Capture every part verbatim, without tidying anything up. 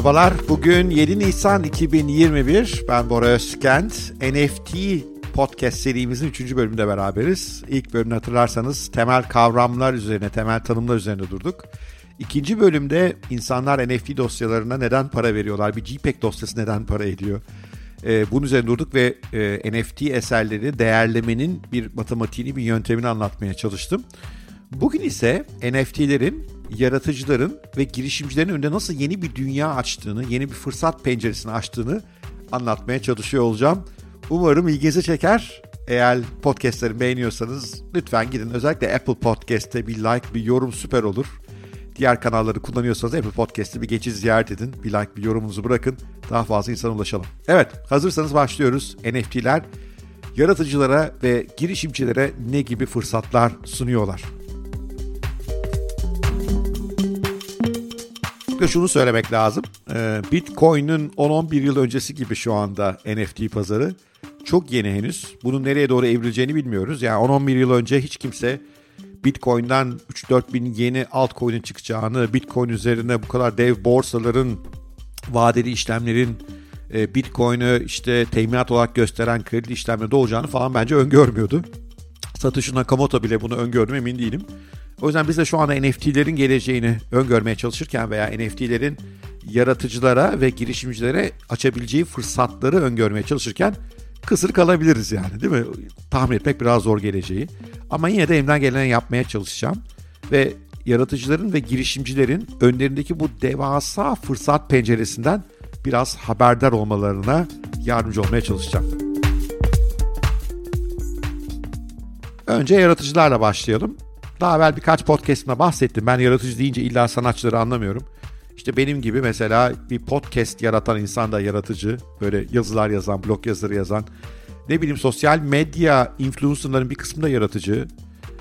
Merhabalar, bugün yedi Nisan iki bin yirmi bir, ben Bora Özkent. N F T podcast serimizin üçüncü bölümünde beraberiz. İlk bölümü hatırlarsanız temel kavramlar üzerine, temel tanımlar üzerine durduk. İkinci bölümde insanlar N F T dosyalarına neden para veriyorlar, bir JPEG dosyası neden para ediyor? Bunun üzerine durduk ve N F T eserleri değerlemenin bir matematiğini, bir yöntemini anlatmaya çalıştım. Bugün ise N F T'lerin, yaratıcıların ve girişimcilerin önünde nasıl yeni bir dünya açtığını, yeni bir fırsat penceresini açtığını anlatmaya çalışıyor olacağım. Umarım ilginizi çeker. Eğer podcastlerimi beğeniyorsanız lütfen gidin. Özellikle Apple Podcast'te bir like, bir yorum süper olur. Diğer kanalları kullanıyorsanız Apple Podcast'te bir geçici ziyaret edin. Bir like, bir yorumunuzu bırakın. Daha fazla insana ulaşalım. Evet, hazırsanız başlıyoruz. N F T'ler yaratıcılara ve girişimcilere ne gibi fırsatlar sunuyorlar? Şunu söylemek lazım. Bitcoin'in on on bir yıl öncesi gibi şu anda N F T pazarı çok yeni henüz. Bunun nereye doğru evrileceğini bilmiyoruz. Yani on on bir yıl önce hiç kimse Bitcoin'den üç dört bin yeni altcoin'in çıkacağını, Bitcoin üzerine bu kadar dev borsaların, vadeli işlemlerin Bitcoin'i işte teminat olarak gösteren kredi işlemlerinde olacağını falan bence öngörmüyordu. Satoshi Nakamoto bile bunu öngördüm, emin değilim. O yüzden biz de şu anda N F T'lerin geleceğini öngörmeye çalışırken veya N F T'lerin yaratıcılara ve girişimcilere açabileceği fırsatları öngörmeye çalışırken kısır kalabiliriz yani, değil mi? Tahmin etmek biraz zor geleceği. Ama yine de elimden geleni yapmaya çalışacağım. Ve yaratıcıların ve girişimcilerin önlerindeki bu devasa fırsat penceresinden biraz haberdar olmalarına yardımcı olmaya çalışacağım. Önce yaratıcılarla başlayalım. Daha evvel birkaç podcast'ımda bahsettim. Ben yaratıcı deyince illa sanatçıları anlamıyorum. İşte benim gibi mesela bir podcast yaratan insan da yaratıcı. Böyle yazılar yazan, blog yazıları yazan. Ne bileyim, sosyal medya influencerların bir kısmı da yaratıcı.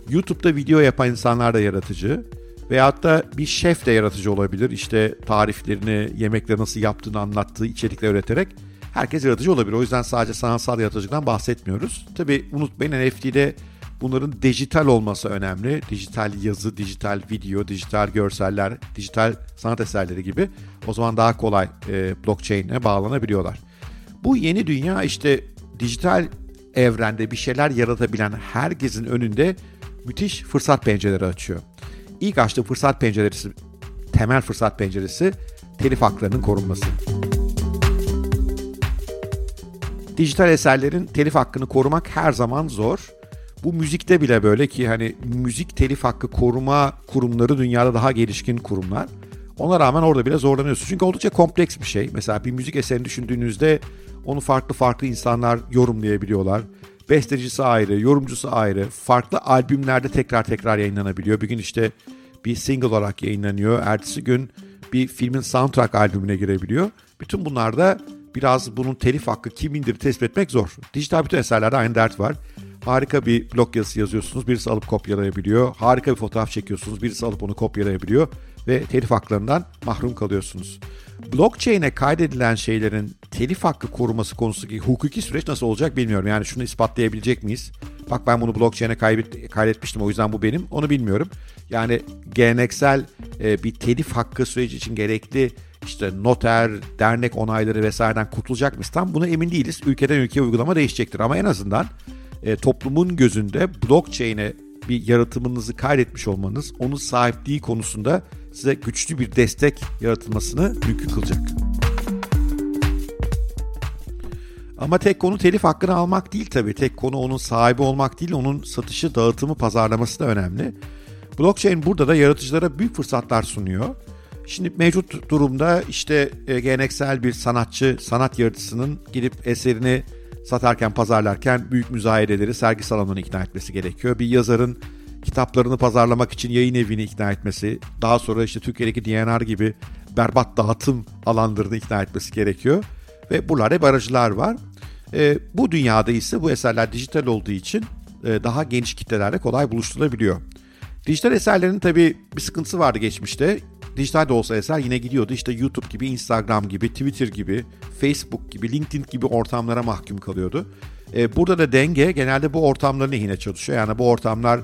YouTube'da video yapan insanlar da yaratıcı. Veyahut da bir şef de yaratıcı olabilir. İşte tariflerini, yemekleri nasıl yaptığını anlattığı içerikler üreterek herkes yaratıcı olabilir. O yüzden sadece sanatsal yaratıcılıktan bahsetmiyoruz. Tabii unutmayın, N F T'de bunların dijital olması önemli. Dijital yazı, dijital video, dijital görseller, dijital sanat eserleri gibi. O zaman daha kolay e, blockchain'e bağlanabiliyorlar. Bu yeni dünya işte dijital evrende bir şeyler yaratabilen herkesin önünde müthiş fırsat pencereleri açıyor. İlk açtığı fırsat penceresi, temel fırsat penceresi telif haklarının korunması. Dijital eserlerin telif hakkını korumak her zaman zor. Bu müzikte bile böyle ki hani müzik telif hakkı koruma kurumları dünyada daha gelişkin kurumlar. Ona rağmen orada bile zorlanıyorsun. Çünkü oldukça kompleks bir şey. Mesela bir müzik eserini düşündüğünüzde onu farklı farklı insanlar yorumlayabiliyorlar. Bestecisi ayrı, yorumcusu ayrı. Farklı albümlerde tekrar tekrar yayınlanabiliyor. Bir gün işte bir single olarak yayınlanıyor. Ertesi gün bir filmin soundtrack albümüne girebiliyor. Bütün bunlar da biraz bunun telif hakkı kimindir tespit etmek zor. Dijital bütün eserlerde aynı dert var. Harika bir blog yazısı yazıyorsunuz, birisi alıp kopyalayabiliyor. Harika bir fotoğraf çekiyorsunuz, birisi alıp onu kopyalayabiliyor ve telif haklarından mahrum kalıyorsunuz. Blockchain'e kaydedilen şeylerin telif hakkı koruması konusundaki hukuki süreç nasıl olacak bilmiyorum. Yani şunu ispatlayabilecek miyiz? Bak ben bunu blockchain'e kaydetmiştim, o yüzden bu benim, onu bilmiyorum. Yani geleneksel e, bir telif hakkı süreci için gerekli işte noter, dernek onayları vesaireden kurtulacak mıyız? Tam buna emin değiliz. Ülkeden ülkeye uygulama değişecektir ama en azından E, toplumun gözünde blockchain'e bir yaratımınızı kaydetmiş olmanız onun sahipliği konusunda size güçlü bir destek yaratılmasını mümkün kılacak. Ama tek konu telif hakkını almak değil tabii. Tek konu onun sahibi olmak değil, onun satışı, dağıtımı, pazarlaması da önemli. Blockchain burada da yaratıcılara büyük fırsatlar sunuyor. Şimdi mevcut durumda işte e, geleneksel bir sanatçı, sanat yaratıcısının gidip eserini satarken, pazarlarken büyük müzayedeleri, sergi salonunu ikna etmesi gerekiyor. Bir yazarın kitaplarını pazarlamak için yayın evini ikna etmesi, daha sonra işte Türkiye'deki D N R gibi berbat dağıtım alanlarını ikna etmesi gerekiyor. Ve buralarda barajlar var. E, bu dünyada ise bu eserler dijital olduğu için e, daha geniş kitlelerle kolay buluşturulabiliyor. Dijital eserlerin tabii bir sıkıntısı vardı geçmişte. Dijital de olsa eser yine gidiyordu. İşte YouTube gibi, Instagram gibi, Twitter gibi, Facebook gibi, LinkedIn gibi ortamlara mahkum kalıyordu. Ee, burada da denge genelde bu ortamların lehine çalışıyor. Yani bu ortamlara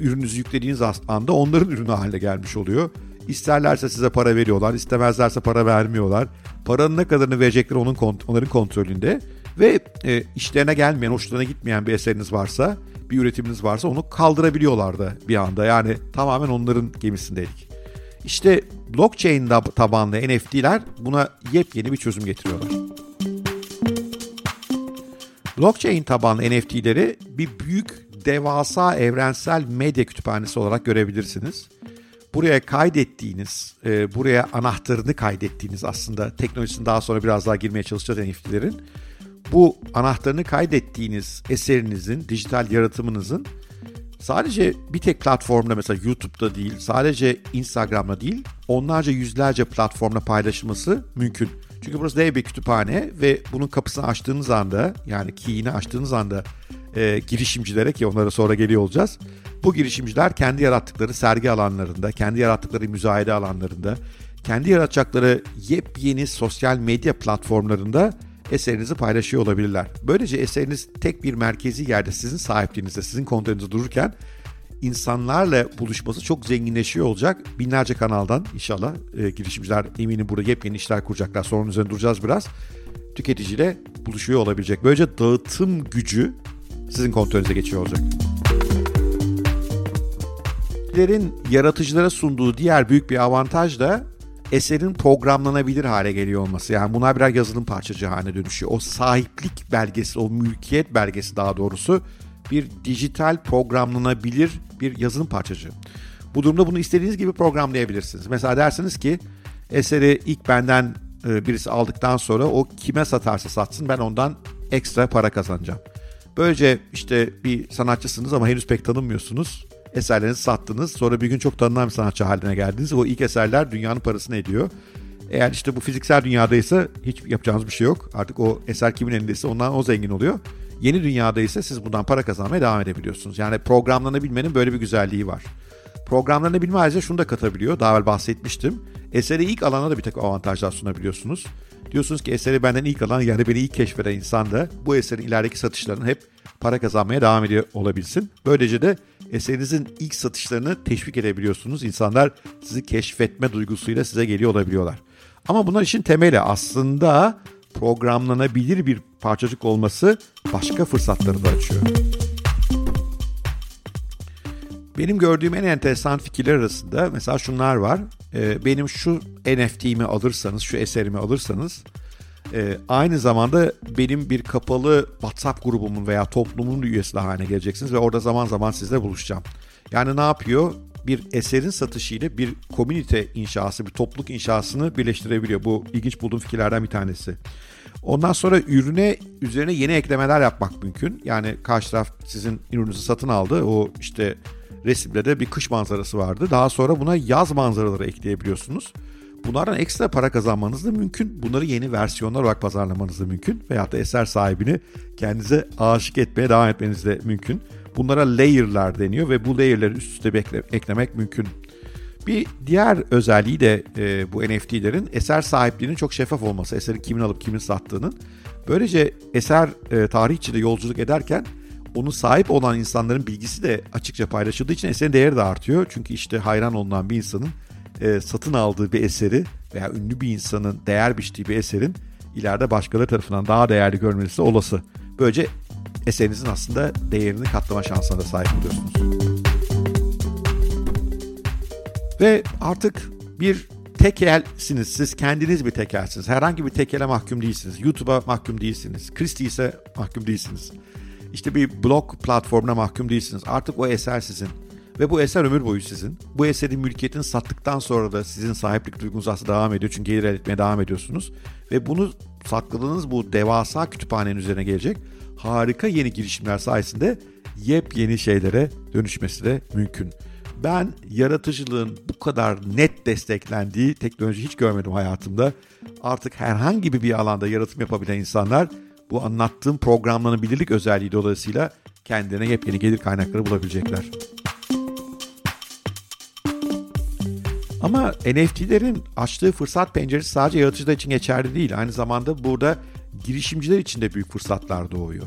ürününüzü yüklediğiniz anda onların ürünü haline gelmiş oluyor. İsterlerse size para veriyorlar, istemezlerse para vermiyorlar. Paranın ne kadarını verecekleri onun kont- onların kontrolünde. Ve e, işlerine gelmeyen, hoşlarına gitmeyen bir eseriniz varsa, bir üretiminiz varsa onu kaldırabiliyorlar da bir anda. Yani tamamen onların gemisindeydik. İşte blockchain tabanlı N F T'ler buna yepyeni bir çözüm getiriyorlar. Blockchain tabanlı N F T'leri bir büyük, devasa evrensel medya kütüphanesi olarak görebilirsiniz. Buraya kaydettiğiniz, e, buraya anahtarını kaydettiğiniz aslında teknolojisini daha sonra biraz daha girmeye çalışacağız N F T'lerin. Bu anahtarını kaydettiğiniz eserinizin, dijital yaratımınızın sadece bir tek platformda, mesela YouTube'da değil, sadece Instagram'da değil, onlarca yüzlerce platformda paylaşılması mümkün. Çünkü burası dev bir kütüphane ve bunun kapısını açtığınız anda, yani key'ini açtığınız anda e, girişimcilere, ki onlara sonra geliyor olacağız, bu girişimciler kendi yarattıkları sergi alanlarında, kendi yarattıkları müzayede alanlarında, kendi yaratacakları yepyeni sosyal medya platformlarında eserinizi paylaşıyor olabilirler. Böylece eseriniz tek bir merkezi yerde sizin sahipliğinizde, sizin kontrolünüzde dururken insanlarla buluşması çok zenginleşiyor olacak. Binlerce kanaldan inşallah e, girişimciler eminim burada yepyeni işler kuracaklar. Sonra üzerine duracağız biraz. Tüketiciyle buluşuyor olabilecek. Böylece dağıtım gücü sizin kontrolünüze geçiyor olacak. Eserin yaratıcılara sunduğu diğer büyük bir avantaj da eserin programlanabilir hale geliyor olması. Yani bunlar birer yazılım parçacığı haline dönüşüyor. O sahiplik belgesi, o mülkiyet belgesi daha doğrusu bir dijital programlanabilir bir yazılım parçacığı. Bu durumda bunu istediğiniz gibi programlayabilirsiniz. Mesela dersiniz ki eseri ilk benden birisi aldıktan sonra o kime satarsa satsın ben ondan ekstra para kazanacağım. Böylece işte bir sanatçısınız ama henüz pek tanınmıyorsunuz. Eserlerinizi sattınız. Sonra bir gün çok tanınan bir sanatçı haline geldiniz. O ilk eserler dünyanın parasını ediyor. Eğer işte bu fiziksel dünyadaysa hiç yapacağınız bir şey yok. Artık o eser kimin elindeyse ondan o zengin oluyor. Yeni dünyadaysa siz bundan para kazanmaya devam edebiliyorsunuz. Yani programlanabilmenin böyle bir güzelliği var. Programlanabilme ayrıca şunu da katabiliyor. Daha evvel bahsetmiştim. Eseri ilk alana da bir tek avantajlar sunabiliyorsunuz. Diyorsunuz ki eseri benden ilk alan, yani beni ilk keşfeden insan da bu eserin ilerideki satışlarının hep para kazanmaya devam ediyor olabilsin. Böylece de eserinizin ilk satışlarını teşvik edebiliyorsunuz. İnsanlar sizi keşfetme duygusuyla size geliyor olabiliyorlar. Ama bunlar işin temeli aslında programlanabilir bir parçacık olması başka fırsatları da açıyor. Benim gördüğüm en enteresan fikirler arasında mesela şunlar var. Benim şu N F T'imi alırsanız, şu eserimi alırsanız Ee, aynı zamanda benim bir kapalı WhatsApp grubumun veya toplumun üyesi haline geleceksiniz ve orada zaman zaman sizle buluşacağım. Yani ne yapıyor? Bir eserin satışıyla bir komünite inşası, bir topluluk inşasını birleştirebiliyor. Bu ilginç bulduğum fikirlerden bir tanesi. Ondan sonra ürüne, üzerine yeni eklemeler yapmak mümkün. Yani karşı taraf sizin ürününüzü satın aldı. O işte resimde de bir kış manzarası vardı. Daha sonra buna yaz manzaraları ekleyebiliyorsunuz. Bunlardan ekstra para kazanmanız da mümkün. Bunları yeni versiyonlar olarak pazarlamanız da mümkün. Veyahut da eser sahibini kendinize aşık etmeye devam etmeniz de mümkün. Bunlara layer'lar deniyor ve bu layer'ları üst üste eklemek mümkün. Bir diğer özelliği de e, bu N F T'lerin eser sahipliğinin çok şeffaf olması. Eseri kimin alıp kimin sattığının. Böylece eser e, tarih içinde yolculuk ederken onu sahip olan insanların bilgisi de açıkça paylaşıldığı için eserin değeri de artıyor. Çünkü işte hayran olunan bir insanın satın aldığı bir eseri veya ünlü bir insanın değer biçtiği bir eserin ileride başkaları tarafından daha değerli görülmesi olası. Böylece eserinizin aslında değerini katlama şansına da sahip oluyorsunuz. Ve artık bir tekelsiniz. Siz kendiniz bir tekelsiniz. Herhangi bir tekele mahkum değilsiniz. YouTube'a mahkum değilsiniz. Christie's'e mahkum değilsiniz. İşte bir blog platformuna mahkum değilsiniz. Artık o eser sizin. Ve bu eser ömür boyu sizin. Bu eserin mülkiyetini sattıktan sonra da sizin sahiplik duygunuz aslında devam ediyor. Çünkü gelir elde etmeye devam ediyorsunuz. Ve bunu sakladığınız bu devasa kütüphanenin üzerine gelecek harika yeni girişimler sayesinde yepyeni şeylere dönüşmesi de mümkün. Ben yaratıcılığın bu kadar net desteklendiği teknoloji hiç görmedim hayatımda. Artık herhangi bir alanda yaratım yapabilen insanlar bu anlattığım programlanabilirlik özelliği dolayısıyla kendilerine yepyeni gelir kaynakları bulabilecekler. Ama N F T'lerin açtığı fırsat penceresi sadece yaratıcılar için geçerli değil. Aynı zamanda burada girişimciler için de büyük fırsatlar doğuyor.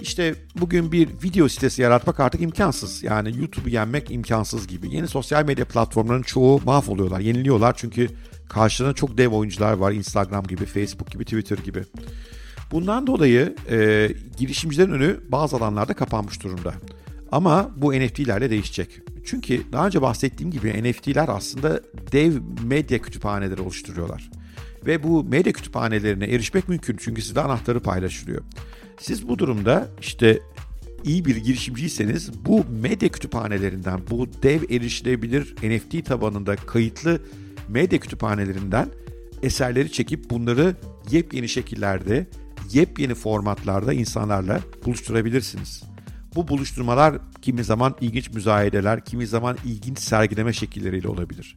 İşte bugün bir video sitesi yaratmak artık imkansız. Yani YouTube'u yenmek imkansız gibi. Yeni sosyal medya platformlarının çoğu mahvoluyorlar, yeniliyorlar. Çünkü karşılarında çok dev oyuncular var. Instagram gibi, Facebook gibi, Twitter gibi. Bundan dolayı e, girişimcilerin önü bazı alanlarda kapanmış durumda. Ama bu N F T'lerle değişecek. Çünkü daha önce bahsettiğim gibi N F T'ler aslında dev medya kütüphaneleri oluşturuyorlar. Ve bu medya kütüphanelerine erişmek mümkün çünkü sizde anahtarı paylaşılıyor. Siz bu durumda işte iyi bir girişimciyseniz bu medya kütüphanelerinden, bu dev erişilebilir N F T tabanında kayıtlı medya kütüphanelerinden eserleri çekip bunları yepyeni şekillerde, yepyeni formatlarda insanlarla buluşturabilirsiniz. Bu buluşturmalar kimi zaman ilginç müzayedeler, kimi zaman ilginç sergileme şekilleriyle olabilir.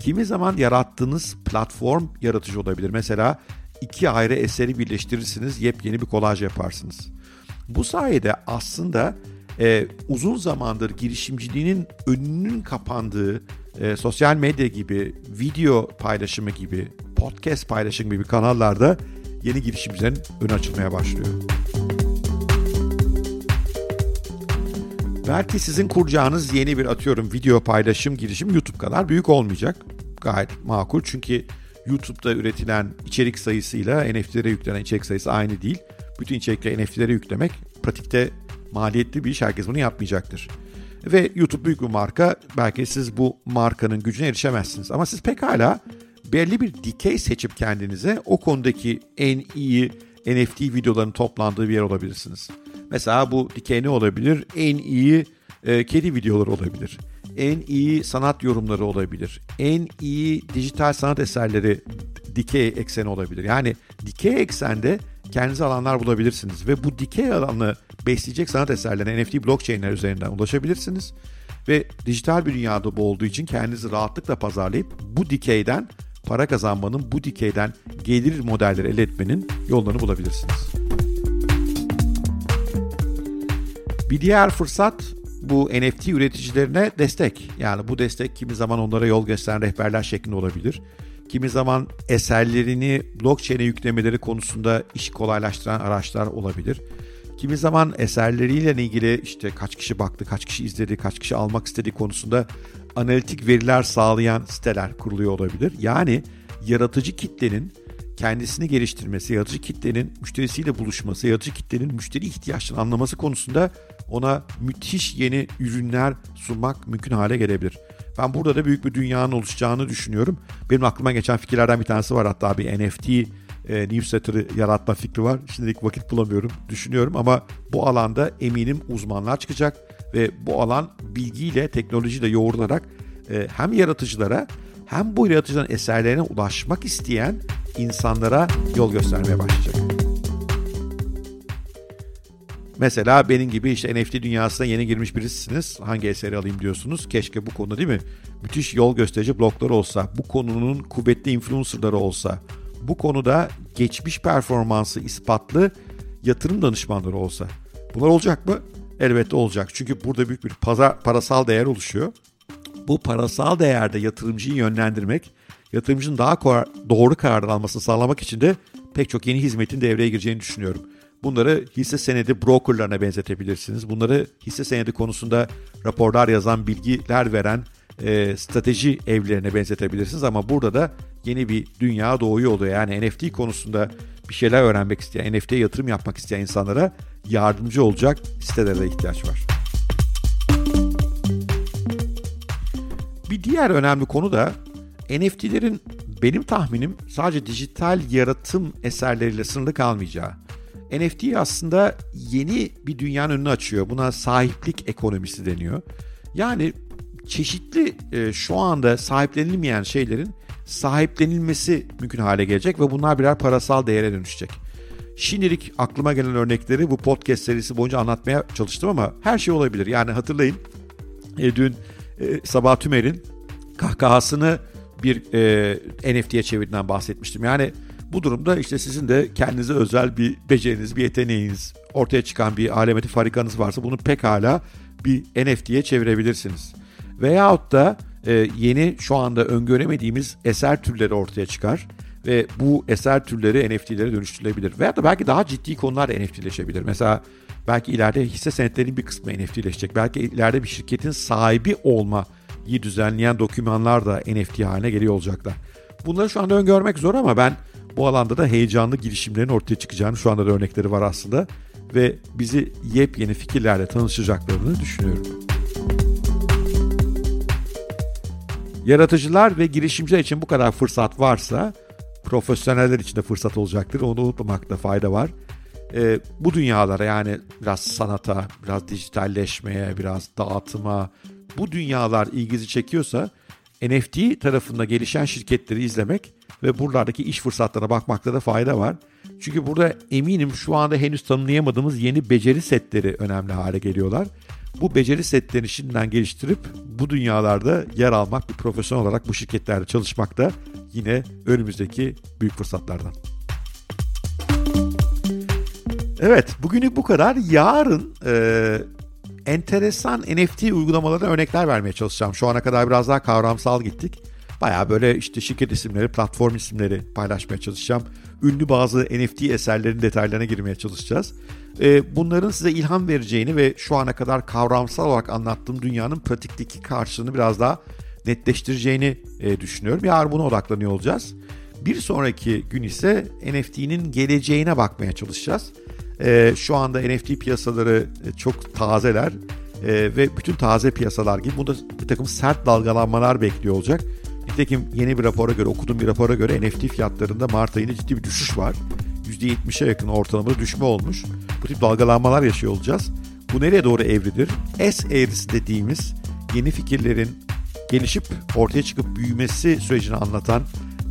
Kimi zaman yarattığınız platform yaratıcı olabilir. Mesela iki ayrı eseri birleştirirsiniz, yepyeni bir kolaj yaparsınız. Bu sayede aslında e, uzun zamandır girişimciliğinin önünün kapandığı e, sosyal medya gibi, video paylaşımı gibi, podcast paylaşımı gibi kanallarda yeni girişimcilerin önü açılmaya başlıyor. Belki sizin kuracağınız yeni bir atıyorum video paylaşım girişim YouTube kadar büyük olmayacak. Gayet makul çünkü YouTube'da üretilen içerik sayısıyla N F T'lere yüklenen içerik sayısı aynı değil. Bütün içerikleri N F T'lere yüklemek pratikte maliyetli bir iş. Herkes bunu yapmayacaktır. Ve YouTube büyük bir marka. Belki siz bu markanın gücüne erişemezsiniz. Ama siz pekala belli bir dikey seçip kendinize o konudaki en iyi N F T videolarının toplandığı bir yer olabilirsiniz. Mesela bu dikey ne olabilir? En iyi e, kedi videoları olabilir. En iyi sanat yorumları olabilir. En iyi dijital sanat eserleri dikey ekseni olabilir. Yani dikey eksende kendinize alanlar bulabilirsiniz. Ve bu dikey alanı besleyecek sanat eserlerine N F T blockchain'ler üzerinden ulaşabilirsiniz. Ve dijital bir dünyada bu olduğu için kendinizi rahatlıkla pazarlayıp bu dikeyden para kazanmanın, bu dikeyden gelir modelleri elde etmenin yollarını bulabilirsiniz. Bir diğer fırsat bu N F T üreticilerine destek. Yani bu destek kimi zaman onlara yol gösteren rehberler şeklinde olabilir. Kimi zaman eserlerini blockchain'e yüklemeleri konusunda işi kolaylaştıran araçlar olabilir. Kimi zaman eserleriyle ilgili işte kaç kişi baktı, kaç kişi izledi, kaç kişi almak istediği konusunda analitik veriler sağlayan siteler kuruluyor olabilir. Yani yaratıcı kitlenin kendisini geliştirmesi, yaratıcı kitlenin müşterisiyle buluşması, yaratıcı kitlenin müşteri ihtiyaçlarını anlaması konusunda ona müthiş yeni ürünler sunmak mümkün hale gelebilir. Ben burada da büyük bir dünyanın oluşacağını düşünüyorum. Benim aklıma geçen fikirlerden bir tanesi var. Hatta bir N F T e, newsletter'ı yaratma fikri var. Şimdilik vakit bulamıyorum, düşünüyorum ama bu alanda eminim uzmanlar çıkacak ve bu alan bilgiyle, teknolojiyle yoğrularak e, hem yaratıcılara hem bu yaratıcıların eserlerine ulaşmak isteyen insanlara yol göstermeye başlayacak. Mesela benim gibi işte N F T dünyasına yeni girmiş birisiniz. Hangi eseri alayım diyorsunuz. Keşke bu konuda değil mi? Müthiş yol gösterici bloglar olsa, bu konunun kuvvetli influencerları olsa, bu konuda geçmiş performansı ispatlı yatırım danışmanları olsa. Bunlar olacak mı? Elbette olacak. Çünkü burada büyük bir pazar, parasal değer oluşuyor. Bu parasal değerde yatırımcıyı yönlendirmek, yatırımcının daha doğru kararlar almasını sağlamak için de pek çok yeni hizmetin devreye gireceğini düşünüyorum. Bunları hisse senedi brokerlarına benzetebilirsiniz. Bunları hisse senedi konusunda raporlar yazan, bilgiler veren e, strateji evlerine benzetebilirsiniz. Ama burada da yeni bir dünya doğuyor oluyor. Yani N F T konusunda bir şeyler öğrenmek isteyen, N F T'ye yatırım yapmak isteyen insanlara yardımcı olacak sitelere ihtiyaç var. Bir diğer önemli konu da N F T'lerin benim tahminim sadece dijital yaratım eserleriyle sınırlı kalmayacağı. N F T aslında yeni bir dünyanın önünü açıyor. Buna sahiplik ekonomisi deniyor. Yani çeşitli e, şu anda sahiplenilmeyen şeylerin sahiplenilmesi mümkün hale gelecek ve bunlar birer parasal değere dönüşecek. Şimdilik aklıma gelen örnekleri bu podcast serisi boyunca anlatmaya çalıştım ama her şey olabilir. Yani hatırlayın e, dün e, Sabah Tümer'in kahkahasını bir e, N F T'ye çevirdiğinden bahsetmiştim. Yani bu durumda işte sizin de kendinize özel bir beceriniz, bir yeteneğiniz, ortaya çıkan bir alemeti farikanız varsa bunu pekala bir N F T'ye çevirebilirsiniz. Veyahut da e, yeni şu anda öngöremediğimiz eser türleri ortaya çıkar ve bu eser türleri N F T'lere dönüştürülebilir. Veya da belki daha ciddi konular N F T'leşebilir. Mesela belki ileride hisse senetlerinin bir kısmı N F T'leşecek. Belki ileride bir şirketin sahibi olmayı düzenleyen dokümanlar da N F T haline geliyor olacaklar. Bunları şu anda öngörmek zor ama ben bu alanda da heyecanlı girişimlerin ortaya çıkacağını, şu anda da örnekleri var aslında ve bizi yepyeni fikirlerle tanışacaklarını düşünüyorum. Yaratıcılar ve girişimciler için bu kadar fırsat varsa, profesyoneller için de fırsat olacaktır. Onu unutmamakta fayda var. E, bu dünyalara, yani biraz sanata, biraz dijitalleşmeye, biraz dağıtıma, bu dünyalar ilginizi çekiyorsa N F T tarafında gelişen şirketleri izlemek ve buralardaki iş fırsatlarına bakmakta da fayda var. Çünkü burada eminim şu anda henüz tanımlayamadığımız yeni beceri setleri önemli hale geliyorlar. Bu beceri setlerini şimdiden geliştirip bu dünyalarda yer almak, bir profesyonel olarak bu şirketlerde çalışmak da yine önümüzdeki büyük fırsatlardan. Evet, bugünlük bu kadar. Yarın e, enteresan N F T uygulamalarına örnekler vermeye çalışacağım. Şu ana kadar biraz daha kavramsal gittik. Bayağı böyle işte şirket isimleri, platform isimleri paylaşmaya çalışacağım. Ünlü bazı N F T eserlerin detaylarına girmeye çalışacağız. Bunların size ilham vereceğini ve şu ana kadar kavramsal olarak anlattığım dünyanın pratikteki karşılığını biraz daha netleştireceğini düşünüyorum. Yarın buna odaklanıyor olacağız. Bir sonraki gün ise N F T'nin geleceğine bakmaya çalışacağız. Şu anda N F T piyasaları çok tazeler ve bütün taze piyasalar gibi bunda bir takım sert dalgalanmalar bekliyor olacak. Nitekim yeni bir rapora göre, okuduğum bir rapora göre N F T fiyatlarında Mart ayında ciddi bir düşüş var. yüzde yetmişe yakın ortalamada düşme olmuş. Bu tip dalgalanmalar yaşıyor olacağız. Bu nereye doğru evridir? S eğrisi dediğimiz yeni fikirlerin gelişip ortaya çıkıp büyümesi sürecini anlatan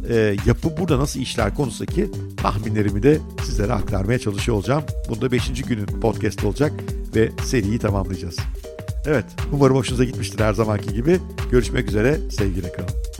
e, yapı burada nasıl işler konusundaki tahminlerimi de sizlere aktarmaya çalışıyor olacağım. Bunda beşinci günün podcast olacak ve seriyi tamamlayacağız. Evet, umarım hoşunuza gitmiştir her zamanki gibi. Görüşmek üzere, sevgiyle kalın.